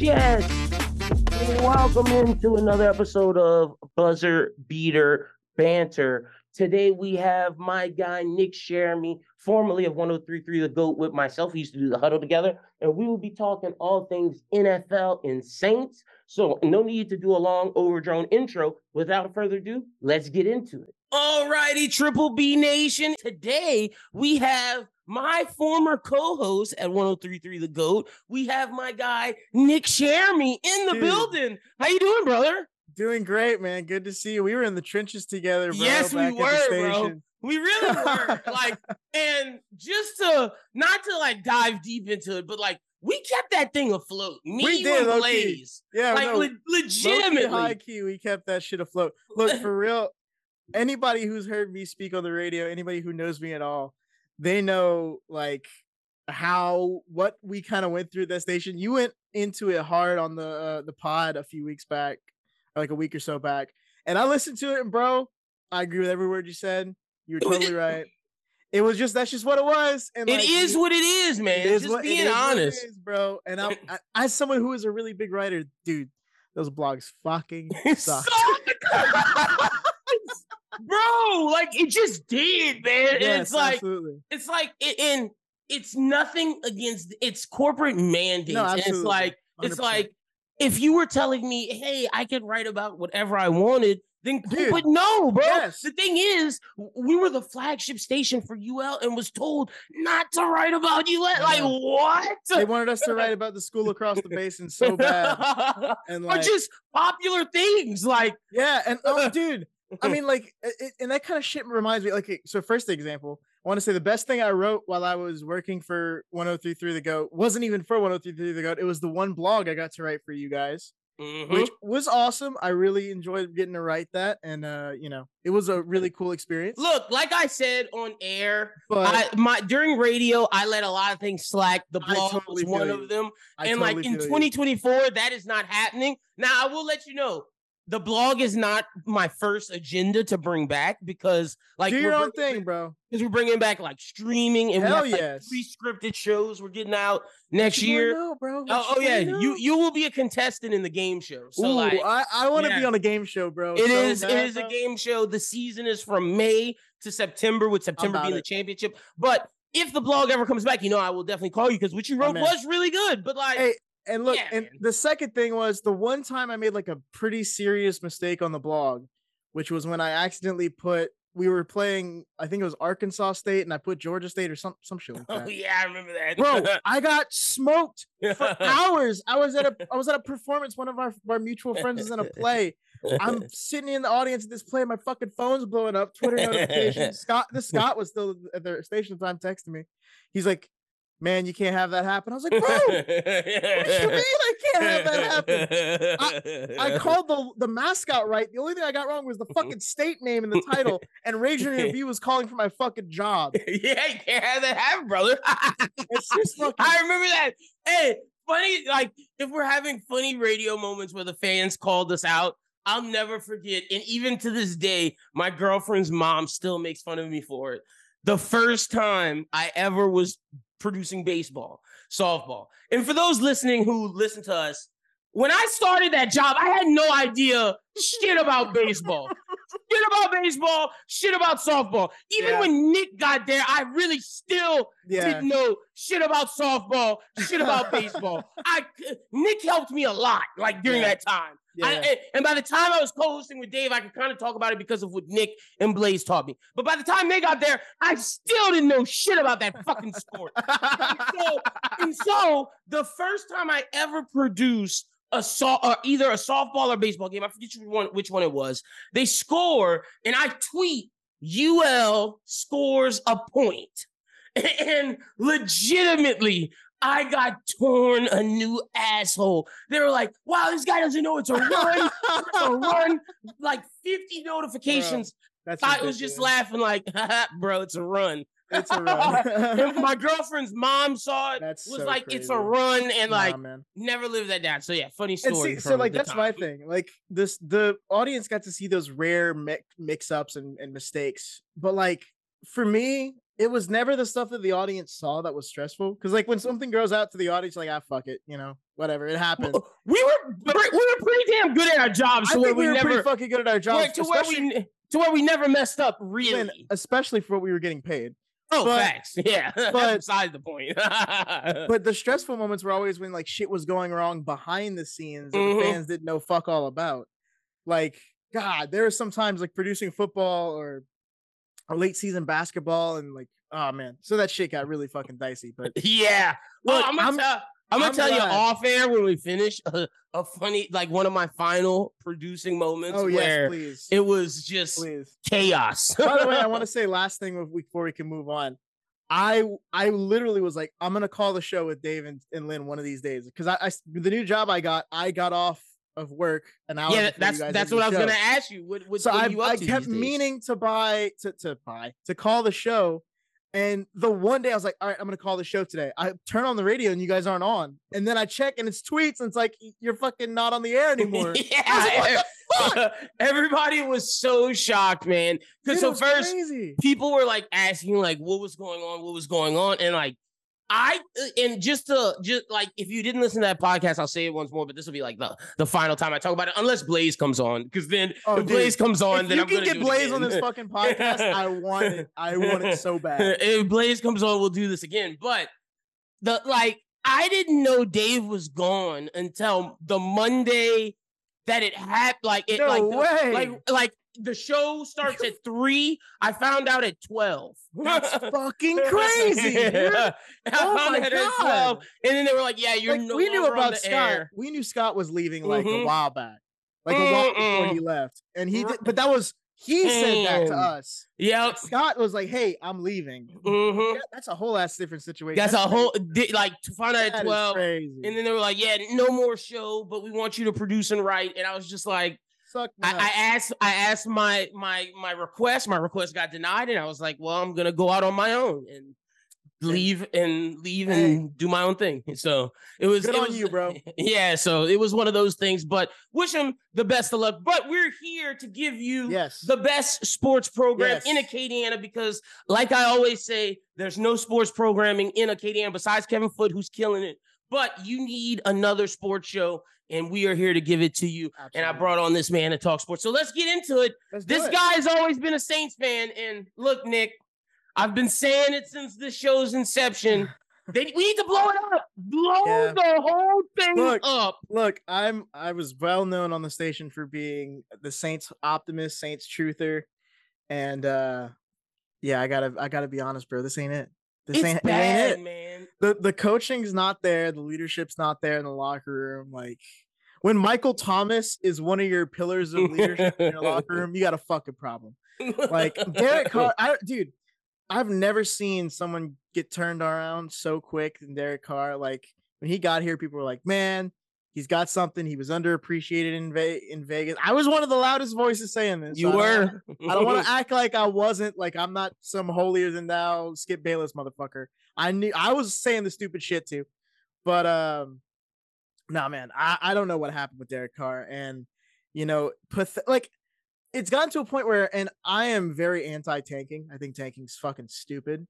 Yes. Welcome into another episode of Buzzer Beater Banter. Today we have my guy, Nick Cheramie, formerly of 103.3 The Goat with myself. We used to do the huddle together, and we will be talking all things NFL and Saints. So no need to do a long overdrawn intro. Without further ado, let's get into it. All righty, Triple B Nation. Today we have my former co-host at 103.3 The Goat. We have my guy, Nick Cheramie, in the building. How you doing, brother? Doing great, man. Good to see you. We were in the trenches together, bro. Yes, we were, bro. We really were. And just to not to dive deep into it, but we kept that thing afloat. We did, Blaze. Yeah, legitimately, high key, we kept that shit afloat. Look, for real. Anybody who's heard me speak on the radio, anybody who knows me at all, they know what we kind of went through at that station. You went into it hard on the pod a few weeks back. A week or so back, and I listened to it, and bro, I agree with every word you said. You were totally right. It was just that's just what it was, and it is what it is, man. Just being honest, bro. And I, as someone who is a really big writer, dude, those blogs fucking suck, bro. It just did, man. Yes, it's absolutely. And it's nothing against it's corporate mandates. No, absolutely. And it's like. If you were telling me, hey, I could write about whatever I wanted, then who would know, bro? Yes. The thing is, we were the flagship station for UL and was told not to write about UL. Yeah. What? They wanted us to write about the school across the basin so bad. And or just popular things. Yeah, and dude, I mean, and that kind of shit reminds me, so first example, I want to say the best thing I wrote while I was working for 103.3 The Goat wasn't even for 103.3 The Goat. It was the one blog I got to write for you guys, which was awesome. I really enjoyed getting to write that. And, it was a really cool experience. Look, like I said on air, during radio, I let a lot of things slack. The blog was one of them. And in 2024, that is not happening. Now, I will let you know. The blog is not my first agenda to bring back because do your own thing, bro. Because we're bringing back streaming and we have pre-scripted shows we're getting out next year. Know, bro. Oh yeah, you will be a contestant in the game show. So ooh, I want to be on a game show, bro. It is a game show. The season is from May to September, with September being the championship. But if the blog ever comes back, I will definitely call you because what you wrote was really good. But hey, and look, the second thing was the one time I made a pretty serious mistake on the blog, which was when I accidentally we were playing, I think it was Arkansas State, and I put Georgia State or some shit like that. Oh yeah, I remember that. Bro, I got smoked for hours. I was at a performance. One of our mutual friends was in a play. I'm sitting in the audience at this play. My fucking phone's blowing up. Twitter notifications. Scott was still at the station at the time texting me. He's like, man, you can't have that happen. I was like, bro, what do you mean I can't have that happen? I called the mascot right. The only thing I got wrong was the fucking state name and the title, and Ranger Review was calling for my fucking job. Yeah, you can't have that happen, brother. I remember that. Hey, funny, if we're having funny radio moments where the fans called us out, I'll never forget. And even to this day, my girlfriend's mom still makes fun of me for it. The first time I ever was producing baseball, softball. And for those listening who listen to us, when I started that job, I had no idea shit about baseball. Shit about softball. Even when Nick got there, I really still didn't know shit about softball, shit about baseball. Nick helped me a lot, during that time. Yeah. And by the time I was co-hosting with Dave, I could kind of talk about it because of what Nick and Blaze taught me. But by the time they got there, I still didn't know shit about that fucking sport. And so the first time I ever produced either a softball or baseball game, I forget which one it was, they score, and I tweet, UL scores a point. And legitimately, I got torn a new asshole. They were like, wow, this guy doesn't know it's a run. It's a run. 50 notifications. Bro, I was just laughing bro, it's a run. It's a run. My girlfriend's mom saw it. Crazy. It's a run. And never lived that down. So yeah, funny story. And see, that's my thing. The audience got to see those rare mix-ups and mistakes. But for me, it was never the stuff that the audience saw that was stressful. Because like when something grows out to the audience, like, ah, fuck it, you know, whatever, it happens. We were pretty damn good at our jobs. I think we were pretty fucking good at our jobs. To where we never messed up, really. And especially for what we were getting paid. Oh, facts. Yeah, but beside the point. But the stressful moments were always when like shit was going wrong behind the scenes and the fans didn't know fuck all about. Like, God, there was sometimes like producing football or late season basketball and like, oh man, so that shit got really fucking dicey. But yeah, look, I'm gonna tell you off air when we finish a funny, like one of my final producing moments. Oh, where yes, please. It was just chaos. By the way, I want to say last thing before we can move on. I literally was like, I'm gonna call the show with Dave and Lynn one of these days, because I the new job I got off of work an hour. Yeah, that's what I was gonna ask you. I kept meaning to call the show. And the one day I was like, all right, I'm going to call the show today. I turn on the radio and you guys aren't on. And then I check and it's tweets and it's like, you're fucking not on the air anymore. Yeah, I was like, what the fuck? Everybody was so shocked, man. Because so first crazy. People were like asking like, what was going on? And like, and if you didn't listen to that podcast, I'll say it once more, but this will be like the final time I talk about it, unless Blaze comes on, because then Blaze comes on, then I'm gonna get Blaze on this fucking podcast. I want it so bad. If Blaze comes on, we'll do this again. But I didn't know Dave was gone until the Monday that it happened. The show starts at 3:00. I found out at 12. That's fucking crazy, dude. Yeah. I found out at 12. And then they were like, yeah, you're like, no we knew about Scott. Air. We knew Scott was leaving like a while back. Like a while before he left. And he did, but that was he said that to us. Yeah. Like, Scott was like, hey, I'm leaving. Yeah, that's a whole ass different situation. To find out at 12. And then they were like, yeah, no more show, but we want you to produce and write. And I was just like, I asked my request. My request got denied, and I was like, "Well, I'm gonna go out on my own and leave and do my own thing." So it was good on you, bro. Yeah, so it was one of those things. But wish him the best of luck. But we're here to give you the best sports program in Acadiana, because, like I always say, there's no sports programming in Acadiana besides Kevin Foote, who's killing it. But you need another sports show. And we are here to give it to you. Absolutely. And I brought on this man to talk sports. So let's get into it. This guy has always been a Saints fan. And look, Nick, I've been saying it since this show's inception. We need to blow it up. The whole thing up. Look, I was well known on the station for being the Saints optimist, Saints truther. And I gotta be honest, bro. This ain't it. This ain't it, man. The coaching's not there. The leadership's not there in the locker room. Like when Michael Thomas is one of your pillars of leadership in your locker room, you got a fucking problem. Like Derek Carr, I've never seen someone get turned around so quick than Derek Carr. Like when he got here, people were like, man, he's got something. He was underappreciated in Vegas. I was one of the loudest voices saying this. You were. I don't want to act like I wasn't. Like I'm not some holier than thou Skip Bayless motherfucker. I knew I was saying the stupid shit too, but man, I don't know what happened with Derek Carr, and you know, it's gotten to a point where, and I am very anti-tanking. I think tanking's fucking stupid.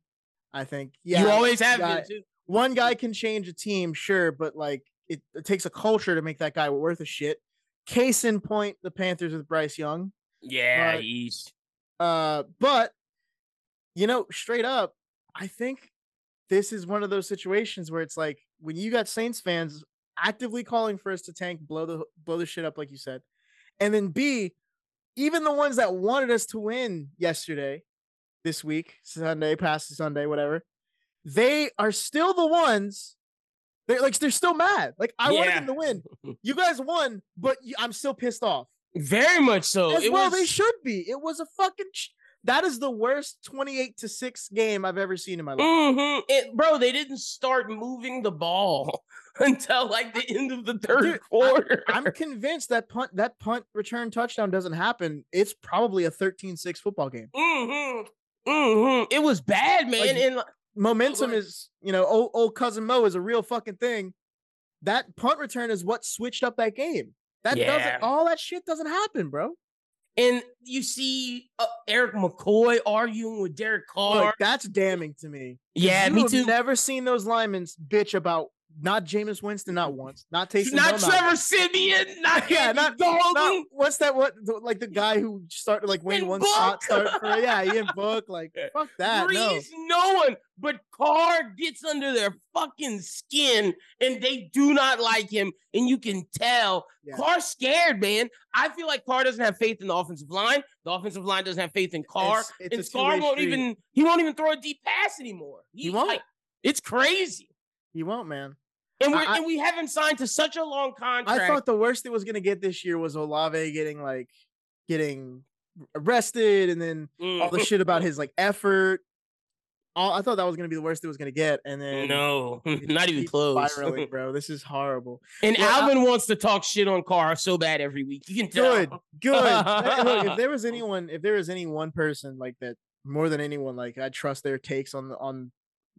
I think you always have been too. One guy can change a team, sure, but like. It takes a culture to make that guy worth a shit. Case in point, the Panthers with Bryce Young. Yeah, but you know, straight up, I think this is one of those situations where it's like when you got Saints fans actively calling for us to tank, blow the shit up, like you said, and then B, even the ones that wanted us to win yesterday, this week, Sunday, past Sunday, whatever, they are still the ones. They're still mad. Like I wanted them to win. You guys won, but I'm still pissed off. Very much so. They should be. It was a fucking. That is the worst 28-6 game I've ever seen in my life. Bro, they didn't start moving the ball until like the end of the third quarter. I'm convinced that punt return touchdown doesn't happen. It's probably a 13-6 football game. It was bad, man. Like, momentum is, you know, old cousin Mo is a real fucking thing. That punt return is what switched up that game. That doesn't, all that shit doesn't happen, bro. And you see Eric McCoy arguing with Derek Carr. Look, that's damning to me. Yeah, me too. I've never seen those linemen bitch about not Jameis Winston, not once, not Taysom, not Trevor Siemian, not not what's that? What like the guy who started like winning one shot? Ian Book. Like fuck that. Breeze, no one. But Carr gets under their fucking skin, and they do not like him, and you can tell. Yeah. Carr's scared, man. I feel like Carr doesn't have faith in the offensive line. The offensive line doesn't have faith in Carr, and Carr won't even throw a deep pass anymore. He won't. Like, it's crazy. He won't, man. And we haven't signed to such a long contract. I thought the worst it was going to get this year was Olave getting arrested, and then all the shit about his like effort. I thought that was going to be the worst it was going to get, and then no, not even close. Spiraling, bro, this is horrible. And well, Alvin wants to talk shit on Carr so bad every week. You can tell. Good. Hey, look, if there is any one person like that, more than anyone, like I trust their takes on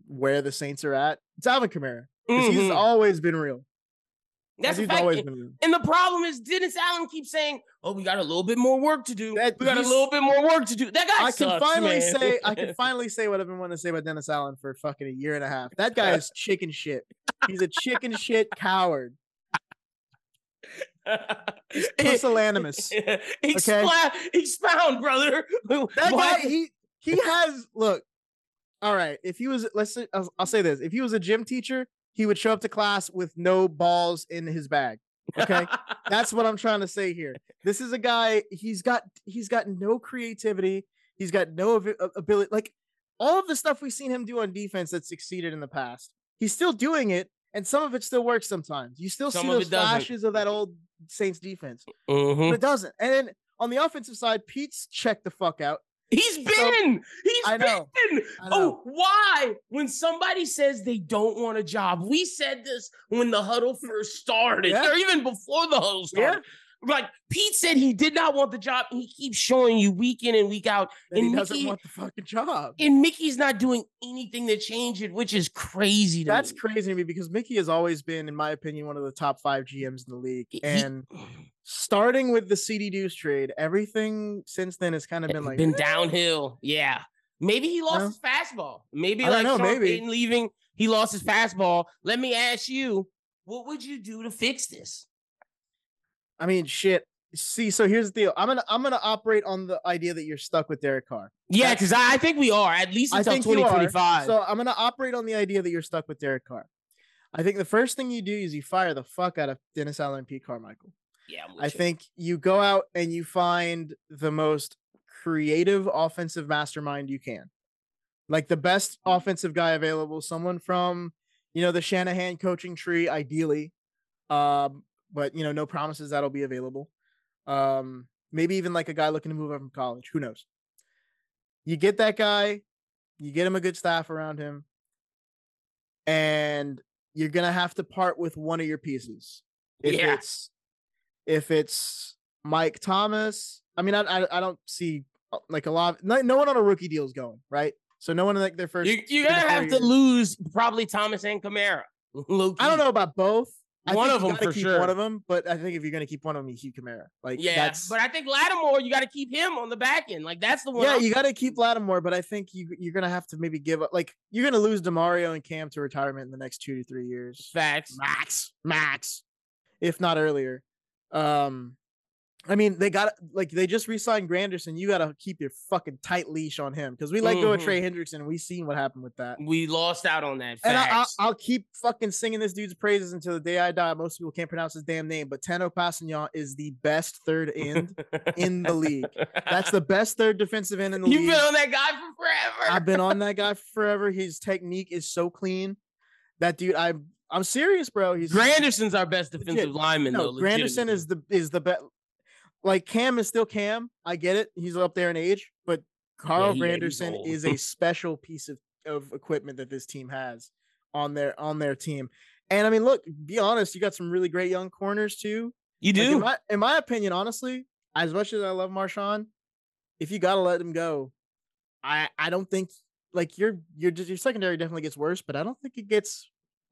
where the Saints are at, it's Alvin Kamara. Because he's always been real. That's a fact. And the problem is Dennis Allen keeps saying, oh, we got a little bit more work to do. We got a little bit more work to do. That guy I can finally say what I've been wanting to say about Dennis Allen for fucking a year and a half. That guy is chicken shit. He's a chicken shit coward. He's pusillanimous. Expound, brother. That guy, he has, look, all right, if he was, I'll say this. If he was a gym teacher, he would show up to class with no balls in his bag. Okay. That's what I'm trying to say here. This is a guy, he's got no creativity. He's got no ability. Like all of the stuff we've seen him do on defense that succeeded in the past, he's still doing it. And some of it still works sometimes. You still see those flashes of that old Saints defense, but it doesn't. And then on the offensive side, Pete's checked the fuck out. He's been. Oh, why? When somebody says they don't want a job, we said this when the huddle first started, or even before the huddle started. Yeah. Like Pete said, he did not want the job. And he keeps showing you week in and week out, and he doesn't want the fucking job. And Mickey's not doing anything to change it, which is crazy. That's crazy to me because Mickey has always been, in my opinion, one of the top 5 GMs in the league, and. Starting with the CD Deuce trade, everything since then has kind of been downhill. Yeah. Maybe he lost his fastball. Maybe Payton leaving, he lost his fastball. Let me ask you, what would you do to fix this? I mean, shit. See, so here's the deal. I'm gonna operate on the idea that you're stuck with Derek Carr. Yeah, because I think we are, at least until 2025. So I'm gonna operate on the idea that you're stuck with Derek Carr. I think the first thing you do is you fire the fuck out of Dennis Allen and Pete Carmichael. Yeah, I think you go out and you find the most creative offensive mastermind you can, like the best offensive guy available, someone from, the Shanahan coaching tree, ideally. But no promises that'll be available. Maybe even like a guy looking to move up from college. Who knows? You get that guy, you get him a good staff around him, and you're going to have to part with one of your pieces. If it's Mike Thomas, I mean, I don't see like a lot. No one on a rookie deal is going, right? So no one like their first. You're going to have to lose probably Thomas and Kamara. I don't know about both. One of them for sure. One of them, but I think if you're going to keep one of them, you keep Kamara. Like, yeah, but I think Lattimore, you got to keep him on the back end. Like that's the one. Yeah, you got to keep Lattimore, but I think you're going to have to maybe give up. Like you're going to lose DeMario and Cam to retirement in the next 2 to 3 years. Facts. Max, if not earlier. I mean, they just re-signed Granderson. You got to keep your fucking tight leash on him because we let go of Trey Hendrickson. And we seen what happened with that. We lost out on that. And I'll keep fucking singing this dude's praises until the day I die. Most people can't pronounce his damn name, but Tano Passignon is the best third end in the league. That's the best third defensive end in the league. You've been on that guy for forever. I've been on that guy for forever. His technique is so clean. That dude, I'm serious, bro. Granderson's our best defensive lineman, though. Granderson is the best. Like Cam is still Cam. I get it. He's up there in age, but Carl Granderson is a special piece of equipment that this team has on their team. And I mean, look, be honest, you got some really great young corners too. You do. Like in my opinion, honestly, as much as I love Marshawn, if you gotta let him go, I don't think like your secondary definitely gets worse, but I don't think it gets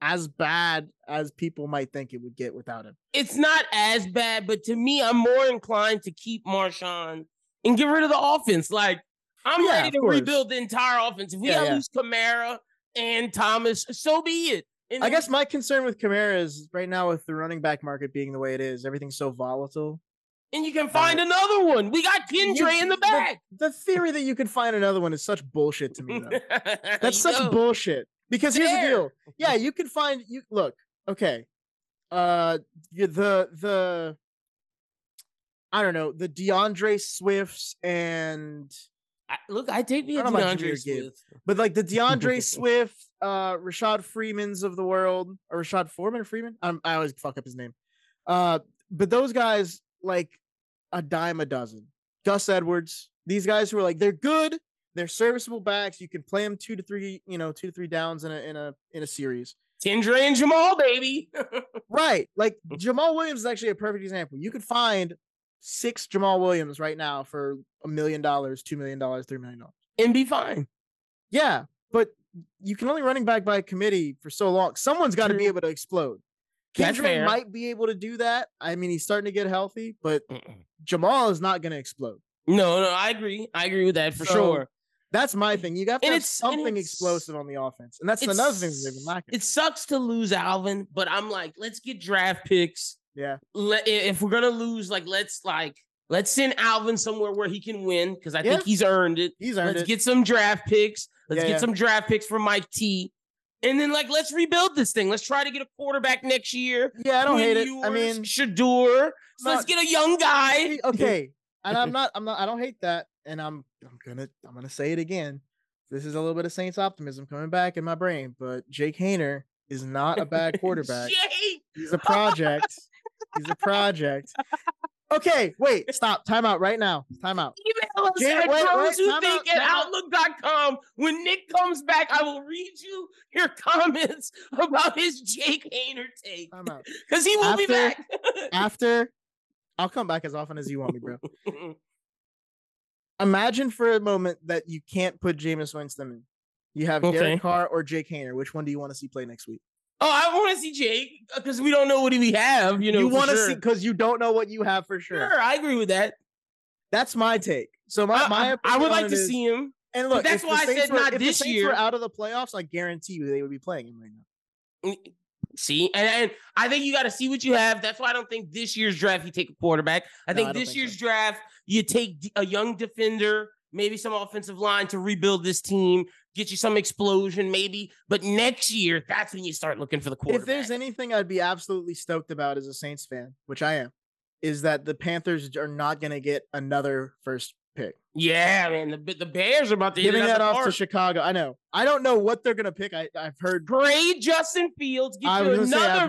as bad as people might think it would get without him. It's not as bad, but to me, I'm more inclined to keep Marshawn and get rid of the offense. Like, I'm ready to rebuild the entire offense. If we lose Kamara and Thomas, so be it. And I guess my concern with Kamara is right now with the running back market being the way it is, everything's so volatile. And you can find another one. We got Kendre in the back. The theory that you could find another one is such bullshit to me, though. That's such bullshit. Because here's the deal. Yeah, you can find you. Look, okay. The I don't know, the DeAndre Swifts and I take me a DeAndre Swift, but like the DeAndre Swift, Rashad Freeman's of the world, or Rashad Freeman. I always fuck up his name. But those guys, like a dime a dozen. Gus Edwards, these guys who are like, they're good, they're serviceable backs. You can play them 2 to 3, you know, 2 to 3 downs in a series. Kendre and Jamal, baby. Right. Like Jamal Williams is actually a perfect example. You could find 6 Jamal Williams right now for $1 million, $2 million, $3 million. And be fine. Yeah. But you can only running back by committee for so long. Someone's got to be able to explode. Kendre might be able to do that. I mean, he's starting to get healthy, but Jamal is not going to explode. No, I agree. I agree with that for sure. That's my thing. You got to have something explosive on the offense. And that's another thing they've been lacking. It sucks to lose Alvin, but I'm like, let's get draft picks. Yeah. If we're going to lose, like, let's send Alvin somewhere where he can win, because I think he's earned it. Let's get some draft picks. Let's get some draft picks from Mike T. And then, like, let's rebuild this thing. Let's try to get a quarterback next year. Yeah, I don't hate it. I mean, Shador. So let's get a young guy. Okay. And I'm not, I don't hate that. And I'm gonna say it again. This is a little bit of Saints optimism coming back in my brain, but Jake Haener is not a bad quarterback. He's a project. He's a project. Okay, wait, stop. Time out right now. Time out. Email us at BrosWhoThink at Outlook.com. When Nick comes back, I will read you your comments about his Jake Haener take. Time out. Because he will be back. I'll come back as often as you want me, bro. Imagine for a moment that you can't put Jameis Winston in. You have Derek Carr or Jake Haener. Which one do you want to see play next week? Oh, I want to see Jake because we don't know what we have. You know, you want to see because you don't know what you have for sure. Sure, I agree with that. That's my take. So my I would like to see him. And look, that's why I said not this year. If the Saints were out of the playoffs, I guarantee you they would be playing him right now. See, and I think you got to see what you have. That's why I don't think this year's draft you take a quarterback. I think this year's draft you take a young defender, maybe some offensive line to rebuild this team, get you some explosion maybe. But next year, that's when you start looking for the quarterback. If there's anything I'd be absolutely stoked about as a Saints fan, which I am, is that the Panthers are not going to get another first pick. Yeah, man, the Bears are about to giving that off to Chicago. I know. I don't know what they're gonna pick. I've heard great Justin Fields. I've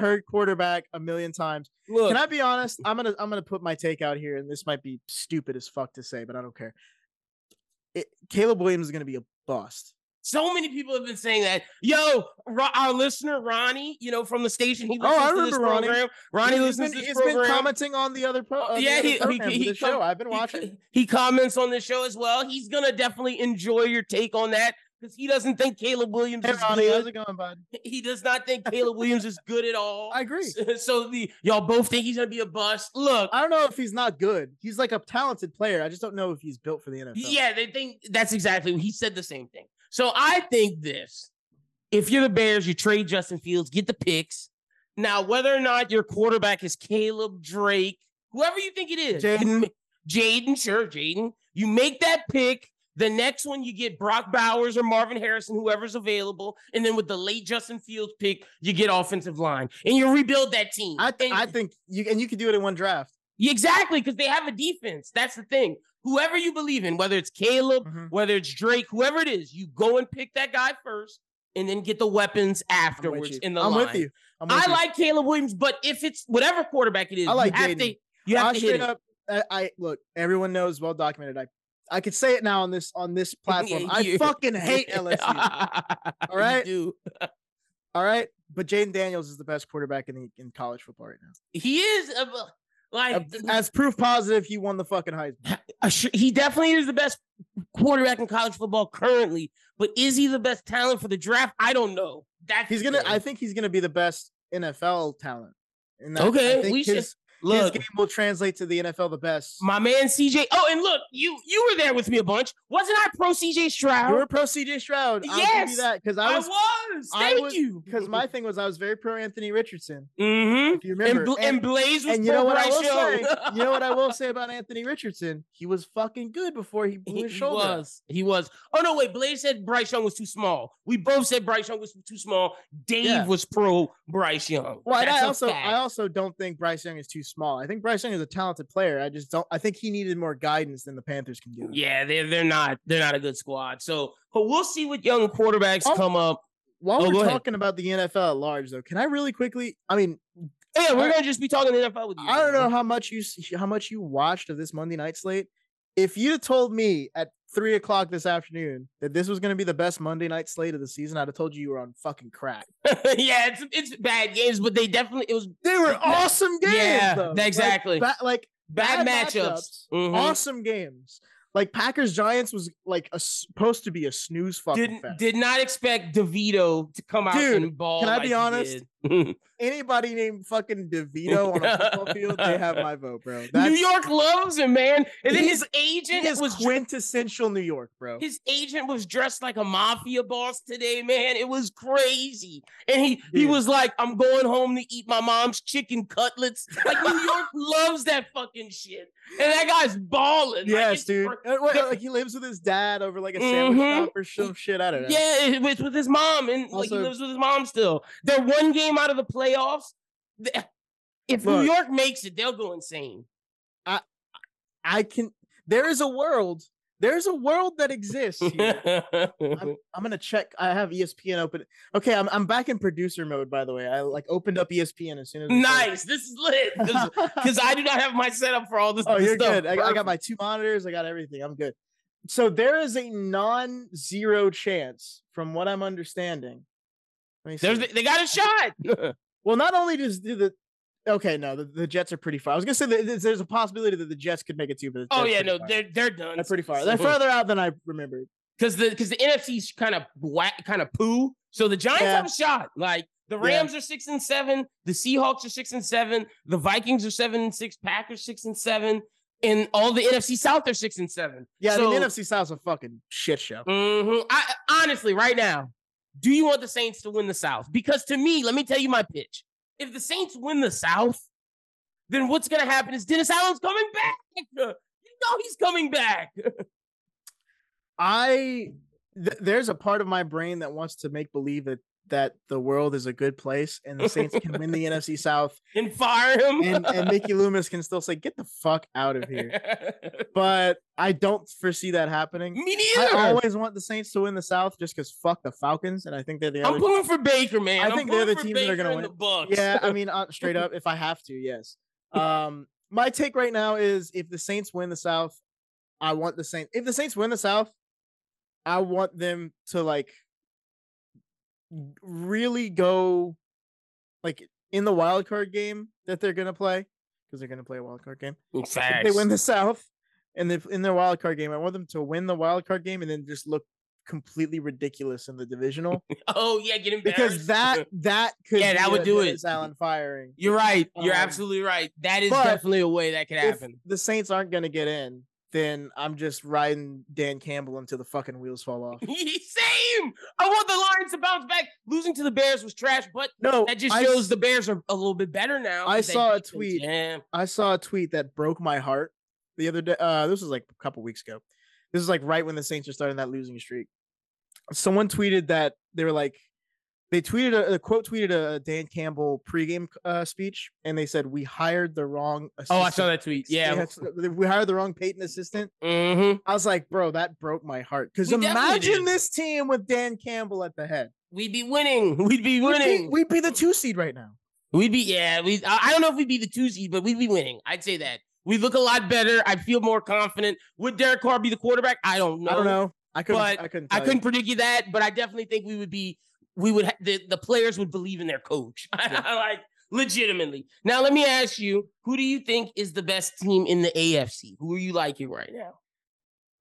heard quarterback a million times. Look, can I be honest? I'm gonna put my take out here, and this might be stupid as fuck to say, but I don't care. Caleb Williams is gonna be a bust. So many people have been saying that. Yo, our listener Ronnie, you know, from the station, he listens to this program. Ronnie listens to this program. He's been commenting on the other show. I've been watching. He comments on this show as well. He's gonna definitely enjoy your take on that because he doesn't think Caleb Williams is Ronnie, good. How's it going, bud? He does not think Caleb Williams is good at all. I agree. So y'all both think he's gonna be a bust. Look, I don't know if he's not good. He's like a talented player. I just don't know if he's built for the NFL. Yeah, they think that's exactly what he said. The same thing. So I think this, if you're the Bears, you trade Justin Fields, get the picks. Now, whether or not your quarterback is Caleb, Drake, whoever you think it is. Jayden. You make that pick. The next one, you get Brock Bowers or Marvin Harrison, whoever's available. And then with the late Justin Fields pick, you get offensive line. And you rebuild that team. I think you can do it in one draft. Exactly, because they have a defense. That's the thing. Whoever you believe in, whether it's Caleb, whether it's Drake, whoever it is, you go and pick that guy first and then get the weapons afterwards in the line. I'm with you. I like Caleb Williams, but if it's whatever quarterback it is, you have to hit it. Look, everyone knows, well documented. I could say it now on this platform. I fucking hate LSU. All right? You do. All right? But Jayden Daniels is the best quarterback in college football right now. He is like as proof positive, he won the fucking Heisman. He definitely is the best quarterback in college football currently, but is he the best talent for the draft? I don't know. That's I think he's gonna be the best NFL talent. And okay, we should His game will translate to the NFL the best. My man, CJ. Oh, and look, you were there with me a bunch. Wasn't I pro CJ Stroud? You were pro CJ Stroud. Yes. I'll give you that, because I was. Thank you. Because my thing was I was very pro Anthony Richardson. Mm-hmm. If you remember. And Blaze was pro Bryce Young. You know what I will say about Anthony Richardson? He was fucking good before he blew his shoulder. He was. Oh, no, wait. Blaze said Bryce Young was too small. We both said Bryce Young was too small. Dave was pro Bryce Young. Well, I also don't think Bryce Young is too small. I think Bryce Young is a talented player. I think he needed more guidance than the Panthers can give. Yeah, they're not a good squad. So, but we'll see what young quarterbacks come up. While we're talking about the NFL at large, though, can I really quickly? I mean, yeah, we're gonna just be talking NFL with you. I don't know how much you watched of this Monday night slate. If you'd have told me at 3:00 this afternoon that this was going to be the best Monday night slate of the season, I'd have told you were on fucking crack. Yeah, it's bad games, but they were awesome games. Yeah, though. Exactly. Bad matchups. Mm-hmm. Awesome games. Like Packers Giants was supposed to be a snooze fucking fest. Did not expect DeVito to come out and ball. Can I be honest? Anybody named fucking DeVito on a football field, they have my vote, bro. New York loves him, man. And then his agent was quintessential New York, bro. His agent was dressed like a mafia boss today, man. It was crazy. And he was like, I'm going home to eat my mom's chicken cutlets. Like, New York loves that fucking shit. And that guy's balling. Yes, dude. Like, he lives with his dad over like a sandwich shop or some shit. I don't know. Yeah, it was with his mom. And also, he lives with his mom still. They're one game out of the playoffs. If New York makes it, they'll go insane. There is a world that exists here. I'm gonna check. I have ESPN open. Okay, I'm back in producer mode, by the way. I opened up ESPN as soon as. Nice. This is lit. Because I do not have my setup for all this. Oh, you're stuff. Good. I got my 2 monitors. I got everything. I'm good. So there is a non-zero chance, from what I'm understanding. They got a shot. Well, not only does the Jets are pretty far. I was gonna say that there's a possibility that the Jets could make it too, but they're done. They're pretty far. They're further out than I remembered. Because the NFC's kind of poo. So the Giants have a shot. Like the Rams are 6-7, the Seahawks are 6-7, the Vikings are 7-6, Packers 6-7. And all the NFC South are 6-7. Yeah, so, the NFC South's a fucking shit show. Mm-hmm. Honestly, right now, do you want the Saints to win the South? Because to me, let me tell you my pitch. If the Saints win the South, then what's going to happen is Dennis Allen's coming back. You know he's coming back. There's a part of my brain that wants to make believe that the world is a good place and the Saints can win the NFC South and fire him. and Mickey Loomis can still say, get the fuck out of here. But I don't foresee that happening. Me neither. I always want the Saints to win the South just because fuck the Falcons. And I think they're the other. I'm pulling for Baker, man. I think they're the team that are going to win. Yeah. I mean, straight up, if I have to, yes. My take right now is if the Saints win the South, I want the Saints. If the Saints win the South, I want them to really go in the wild card game that they're gonna play, because they're gonna play a wild card game. They win the South and in their wild card game. I want them to win the wild card game and then just look completely ridiculous in the divisional. Oh yeah, get embarrassed, because that could that would do it. Allen firing. You're right. You're absolutely right. That is definitely a way that could happen. The Saints aren't gonna get in. Then I'm just riding Dan Campbell until the fucking wheels fall off. Same! I want the Lions to bounce back. Losing to the Bears was trash, but that just shows the Bears are a little bit better now. I saw a tweet that broke my heart the other day. This was a couple weeks ago. This is right when the Saints were starting that losing streak. Someone tweeted that they were they quote tweeted a Dan Campbell pregame speech, and they said, we hired the wrong assistant. Oh, I saw that tweet. Yeah. We hired the wrong Peyton assistant. Mm-hmm. I was like, bro, that broke my heart. Because imagine this team with Dan Campbell at the head. We'd be winning. We'd be the 2 seed right now. I don't know if we'd be the 2 seed, but we'd be winning. I'd say that. We look a lot better. I feel more confident. Would Derek Carr be the quarterback? I don't know. I couldn't predict you that, but I definitely think we would be. The players would believe in their coach. Legitimately. Now, let me ask you, who do you think is the best team in the AFC? Who are you liking right now?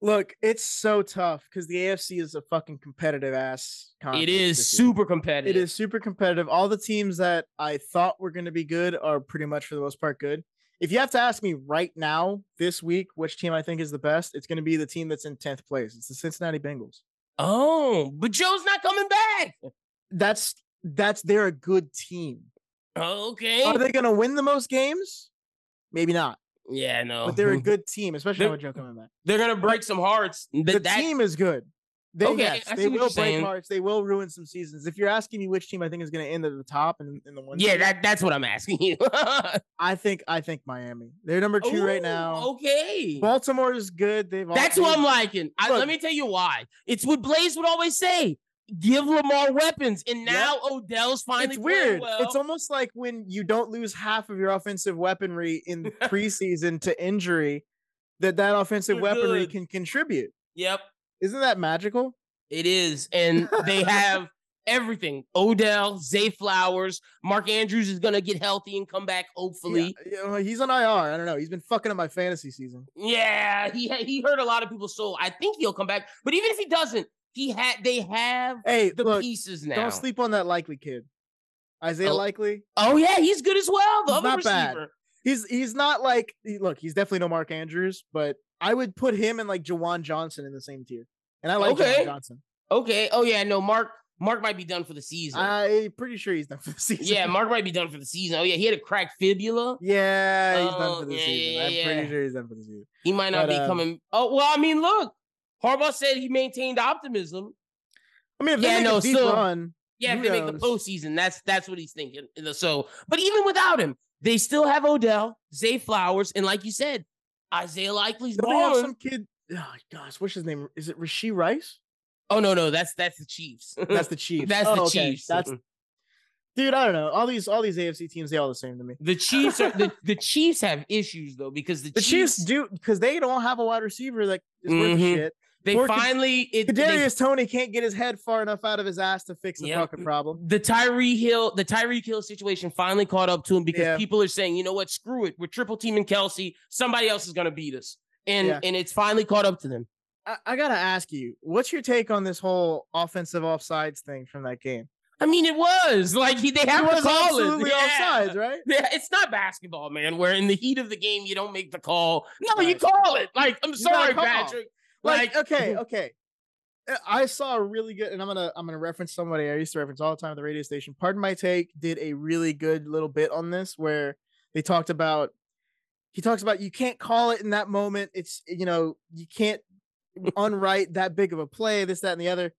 Look, it's so tough because the AFC is a fucking competitive ass conference. It is super competitive. All the teams that I thought were going to be good are pretty much for the most part good. If you have to ask me right now, this week, which team I think is the best, it's going to be the team that's in 10th place. It's the Cincinnati Bengals. Oh, but Joe's not coming back. They're a good team. Okay. Are they going to win the most games? Maybe not. Yeah, no. But they're a good team, especially with Joe coming back. They're going to break some hearts. The team is good. They will break hearts. They will ruin some seasons. If you're asking me which team I think is going to end at the top and in the one, yeah, that's what I'm asking you. I think Miami. They're number 2 right now. Okay, Baltimore is good. That's who I'm liking. Let me tell you why. It's what Blaze would always say: give Lamar weapons, and now Odell's finally. It's weird. Well. It's almost like when you don't lose half of your offensive weaponry in the preseason to injury, that offensive weaponry can contribute. Yep. Isn't that magical? It is. And they have everything. Odell, Zay Flowers. Mark Andrews is going to get healthy and come back, hopefully. Yeah, he's on IR. I don't know. He's been fucking up my fantasy season. Yeah, he hurt a lot of people. So I think he'll come back. But even if he doesn't, they have pieces now. Don't sleep on that Likely kid. Isaiah Likely. Oh, yeah. He's good as well. The other receiver. Bad. He's not like, look, he's definitely no Mark Andrews, but I would put him and like Jawan Johnson in the same tier. And I like Jawan Johnson. Okay. Oh, yeah. No, Mark might be done for the season. I'm pretty sure he's done for the season. Yeah, Mark might be done for the season. Oh, yeah. He had a cracked fibula. Yeah, he's done for the season. I'm pretty sure he's done for the season. He might not be coming. Oh, well, I mean, look. Harbaugh said he maintained optimism. I mean, if they make a deep run. Yeah, if they make the postseason, that's what he's thinking. So, but even without him, they still have Odell, Zay Flowers, and like you said, Isaiah Likely's balling. They have some kid. Oh gosh, what's his name? Is it Rasheed Rice? Oh no, that's the Chiefs. That's the Chiefs. Chiefs. That's dude. I don't know. All these AFC teams, they all the same to me. The Chiefs are the Chiefs have issues though because the Chiefs do because they don't have a wide receiver that is worth shit. They Kadarius Toney can't get his head far enough out of his ass to fix the fucking problem. The Tyreek Hill situation finally caught up to him because people are saying, you know what, screw it. We're triple teaming Kelsey. Somebody else is going to beat us. And it's finally caught up to them. I got to ask you, what's your take on this whole offensive offsides thing from that game? I mean, it was like they have to call it. Yeah. Offsides, right? Yeah, it's not basketball, man, where in the heat of the game, you don't make the call. No, you call it. Like, I'm sorry, Patrick. Like, okay. I saw a really good, and I'm gonna reference somebody I used to reference all the time at the radio station. Pardon My Take did a really good little bit on this where he talks about you can't call it in that moment. It's, you know, you can't unwrite that big of a play, this, that, and the other.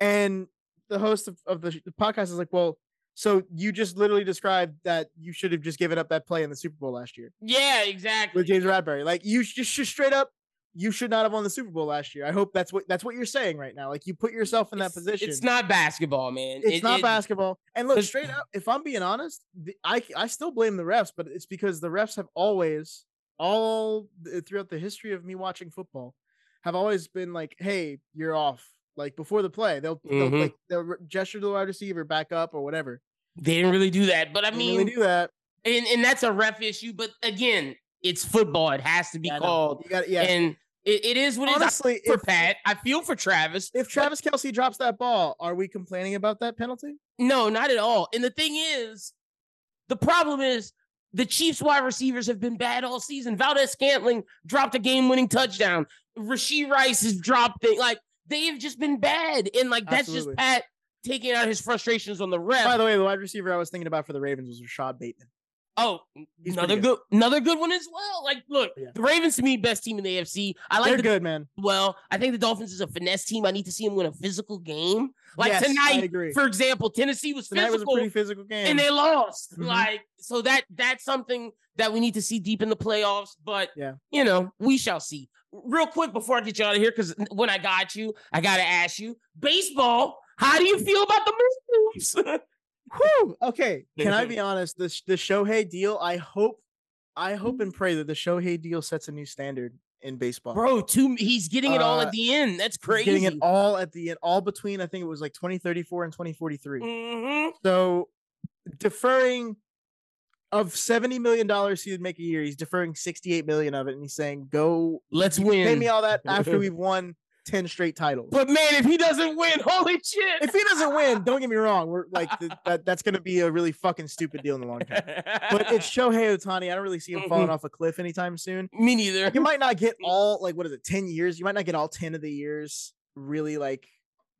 And the host of the podcast is like, well, so you just literally described that you should have just given up that play in the Super Bowl last year. Yeah, exactly. With James Bradberry. Like, you just straight up, you should not have won the Super Bowl last year. I hope that's what you're saying right now. Like, you put yourself in that position. It's not basketball, man. It's not basketball. And look, straight up, if I'm being honest, I still blame the refs, but it's because the refs have always, all throughout the history of me watching football, have always been like, hey, you're off. Like, before the play, they'll gesture to the wide receiver, back up or whatever. They didn't really do that, but I mean, they didn't really do that. And that's a ref issue. But again, it's football. It has to be called. You got, and it is what it is. Honestly, for Pat, I feel for Travis. If Travis Kelce drops that ball, are we complaining about that penalty? No, not at all. And the thing is, the problem is the Chiefs wide receivers have been bad all season. Valdes-Scantling dropped a game-winning touchdown. Rasheed Rice has dropped it. Like, they have just been bad. And, like, that's absolutely just Pat taking out his frustrations on the ref. By the way, the wide receiver I was thinking about for the Ravens was Rashad Bateman. Oh, he's another good one as well. Like, look, the Ravens to me, best team in the AFC. I like good, man. Well, I think the Dolphins is a finesse team. I need to see them win a physical game. Like, yes, tonight, for example, Tennessee was tonight physical. It was a pretty physical game. And they lost. Mm-hmm. Like, so that's something that we need to see deep in the playoffs. But, you know, we shall see. Real quick before I get you out of here, because when I got you, I got to ask you, baseball, how do you feel about the moves? Whew. Okay. Can I be honest? The Shohei deal, I hope and pray that the Shohei deal sets a new standard in baseball. Bro, he's getting it all at the end. That's crazy. He's getting it all at the end, all between, I think it was like 2034 and 2043. Mm-hmm. So deferring of $70 million he would make a year, he's deferring $68 million of it. And he's saying, go. Let's win. Pay me all that after we've won 10 straight titles. But man, if he doesn't win, holy shit. If he doesn't win, don't get me wrong. We're like, that's going to be a really fucking stupid deal in the long term. But it's Shohei Ohtani. I don't really see him falling off a cliff anytime soon. Me neither. You might not get all, like, what is it, 10 years? You might not get all 10 of the years really like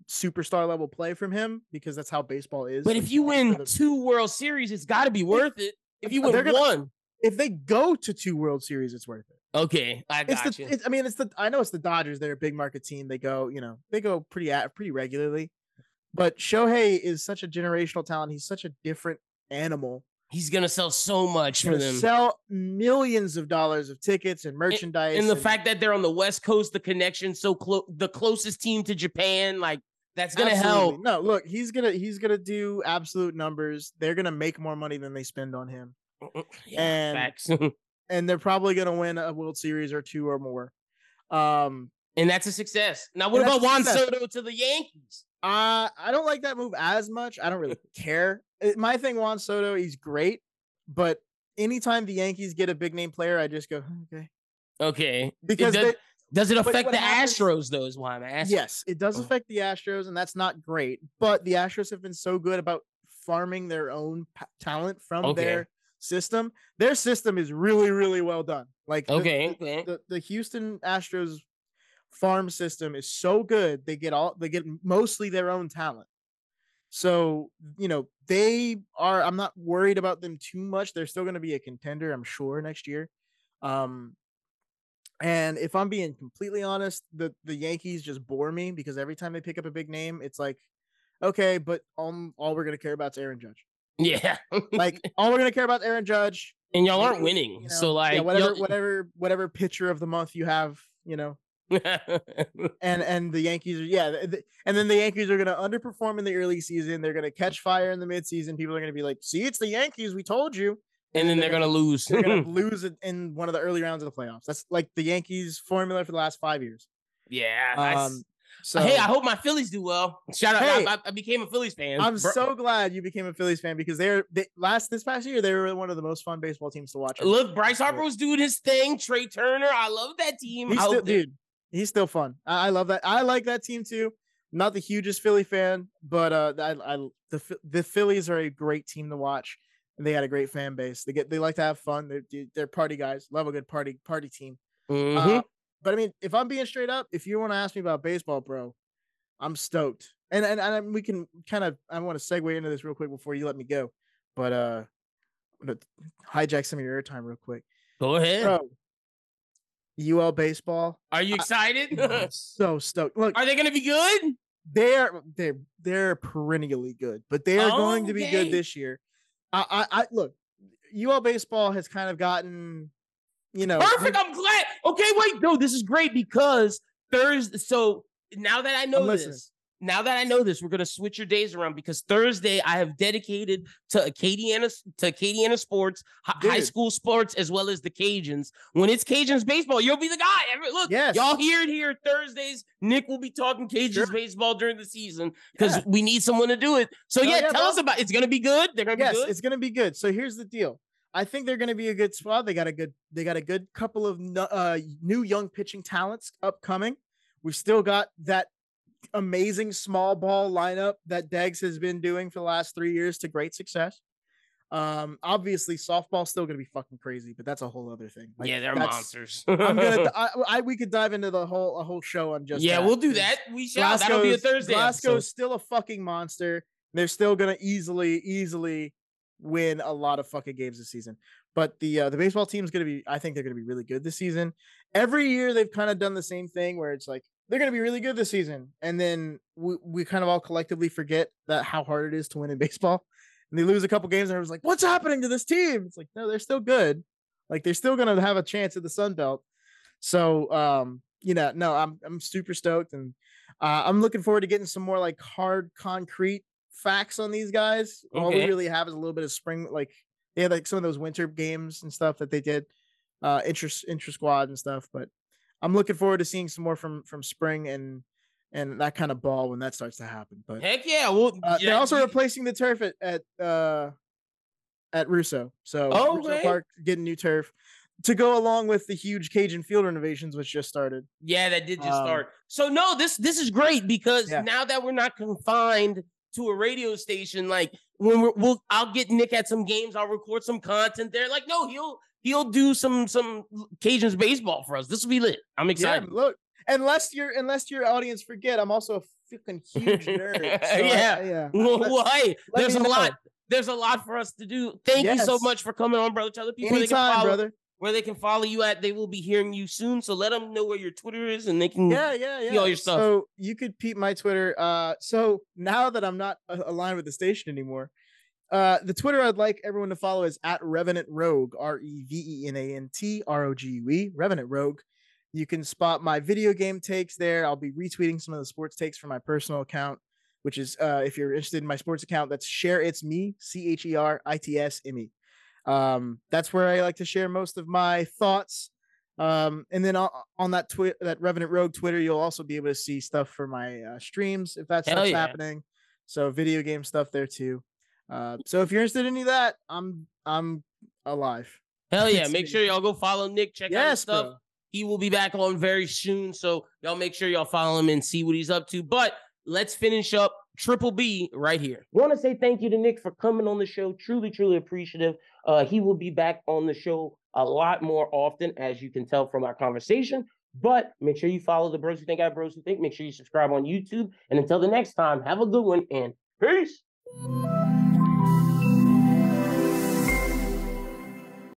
superstar level play from him, because that's how baseball is. But if you win two World Series, it's got to be worth it. If you win one. If they go to two World Series, it's worth it. Okay, I got it's the, you. It's, I mean, it's the. I know it's the Dodgers. They're a big market team. They go, you know, they go pretty regularly. But Shohei is such a generational talent. He's such a different animal. He's gonna sell so much for them. Sell millions of dollars of tickets and merchandise. And the fact that they're on the West Coast, the connection so close, the closest team to Japan, like that's gonna help. No, look, he's gonna do absolute numbers. They're gonna make more money than they spend on him. Yeah, facts. And they're probably going to win a World Series or two or more. And that's a success. Now, what about Juan Soto to the Yankees? I don't like that move as much. I don't really care. My thing, Juan Soto, he's great. But anytime the Yankees get a big-name player, I just go, okay. Okay. Because does it affect the Astros, though, is why I'm asking. Yes, it does affect the Astros, and that's not great. But the Astros have been so good about farming their own talent from their system. Their system is really, really well done. Like the Houston Astros farm system is so good. They get mostly their own talent. So, you know, I'm not worried about them too much. They're still going to be a contender, I'm sure, next year. And if I'm being completely honest, the Yankees just bore me, because every time they pick up a big name, it's like, okay, but all we're going to care about is Aaron Judge. Yeah. Like, all we're going to care about is Aaron Judge. And y'all aren't winning. You know, so, like, yeah, whatever pitcher of the month you have, you know. and the Yankees are, and then the Yankees are going to underperform in the early season. They're going to catch fire in the midseason. People are going to be like, see, it's the Yankees. We told you. And then they're going to lose. They're going to lose in one of the early rounds of the playoffs. That's like the Yankees formula for the last 5 years. Yeah. So, hey, I hope my Phillies do well. Shout out! Hey, I became a Phillies fan. I'm so glad you became a Phillies fan, because this past year they were one of the most fun baseball teams to watch. Look, Bryce Harper was doing his thing. Trey Turner, I love that team. He's still fun. I love that. I like that team too. Not the hugest Philly fan, but the Phillies are a great team to watch. They had a great fan base. They like to have fun. They're party guys. Love a good party team. Mm-hmm. But I mean, if I'm being straight up, if you want to ask me about baseball, bro, I'm stoked. And we can kind of, I want to segue into this real quick before you let me go, but I'm going to hijack some of your airtime real quick. Go ahead. Bro, UL baseball. Are you excited? I'm so stoked. Look, are they going to be good? They're perennially good, but they are going to be good this year. I look, UL baseball has kind of gotten, you know, perfect. I'm glad. Okay, wait, no, this is great, because Thursday. So now that I know this, we're gonna switch your days around, because Thursday I have dedicated to Acadiana sports, high school sports, as well as the Cajuns. When it's Cajuns baseball, you'll be the guy. Look, y'all hear it here. Thursdays, Nick will be talking Cajuns baseball during the season, because we need someone to do it. So tell us about. It's gonna be good. They're gonna be good. It's gonna be good. So here's the deal. I think they're going to be a good squad. They got a good couple of new young pitching talents upcoming. We've still got that amazing small ball lineup that Deggs has been doing for the last 3 years to great success. Obviously softball's still going to be fucking crazy, but that's a whole other thing. Like, yeah, they're monsters. We could dive into a whole show on just that. We'll do that. We shall. That'll be a Thursday. Glasgow's still a fucking monster. They're still going to easily win a lot of fucking games this season, but the baseball team is going to be, I think they're going to be really good this season. Every year they've kind of done the same thing where it's like, they're going to be really good this season, and then we kind of all collectively forget that how hard it is to win in baseball, and they lose a couple games and everyone's like, what's happening to this team? It's like, no, they're still good. Like, they're still going to have a chance at the Sun Belt. So I'm super stoked, and I'm looking forward to getting some more like hard concrete facts on these guys. All we really have is a little bit of spring, like they had like some of those winter games and stuff that they did, intra squad and stuff. But I'm looking forward to seeing some more from spring and that kind of ball when that starts to happen. But heck yeah, they're also replacing the turf at Russo. So Russo Park getting new turf. to go along with the huge Cajun Field renovations, which just started. Yeah, that did just start. So, no, this is great because now that we're not confined to a radio station, like when I'll get Nick at some games, I'll record some content there. Like, no, he'll do some Cajuns baseball for us. This will be lit. I'm excited. Yeah, look, unless your audience forget, I'm also a freaking huge nerd. So yeah. Well, hey, there's a lot. There's a lot for us to do. Thank you so much for coming on, brother. Tell the people where they can follow you at. They will be hearing you soon. So let them know where your Twitter is and they can see all your stuff. So you could peep my Twitter. So now that I'm not aligned with the station anymore, the Twitter I'd like everyone to follow is at Revenant Rogue, RevenantRogue, Revenant Rogue. You can spot my video game takes there. I'll be retweeting some of the sports takes from my personal account, which is, if you're interested in my sports account, that's Share It's Me, CheritSme. That's where I like to share most of my thoughts. And then on that that Revenant Rogue Twitter, you'll also be able to see stuff for my streams if that's what's happening. So video game stuff there too. So if you're interested in any of that, I'm alive. Hell yeah! Make sure y'all go follow Nick. Check out his stuff. Bro. He will be back on very soon, so y'all make sure y'all follow him and see what he's up to. But let's finish up Triple B right here. I want to say thank you to Nick for coming on the show. Truly, truly appreciative. He will be back on the show a lot more often, as you can tell from our conversation. But make sure you follow the Bros Who Think at Bros Who Think. Make sure you subscribe on YouTube. And until the next time, have a good one and peace.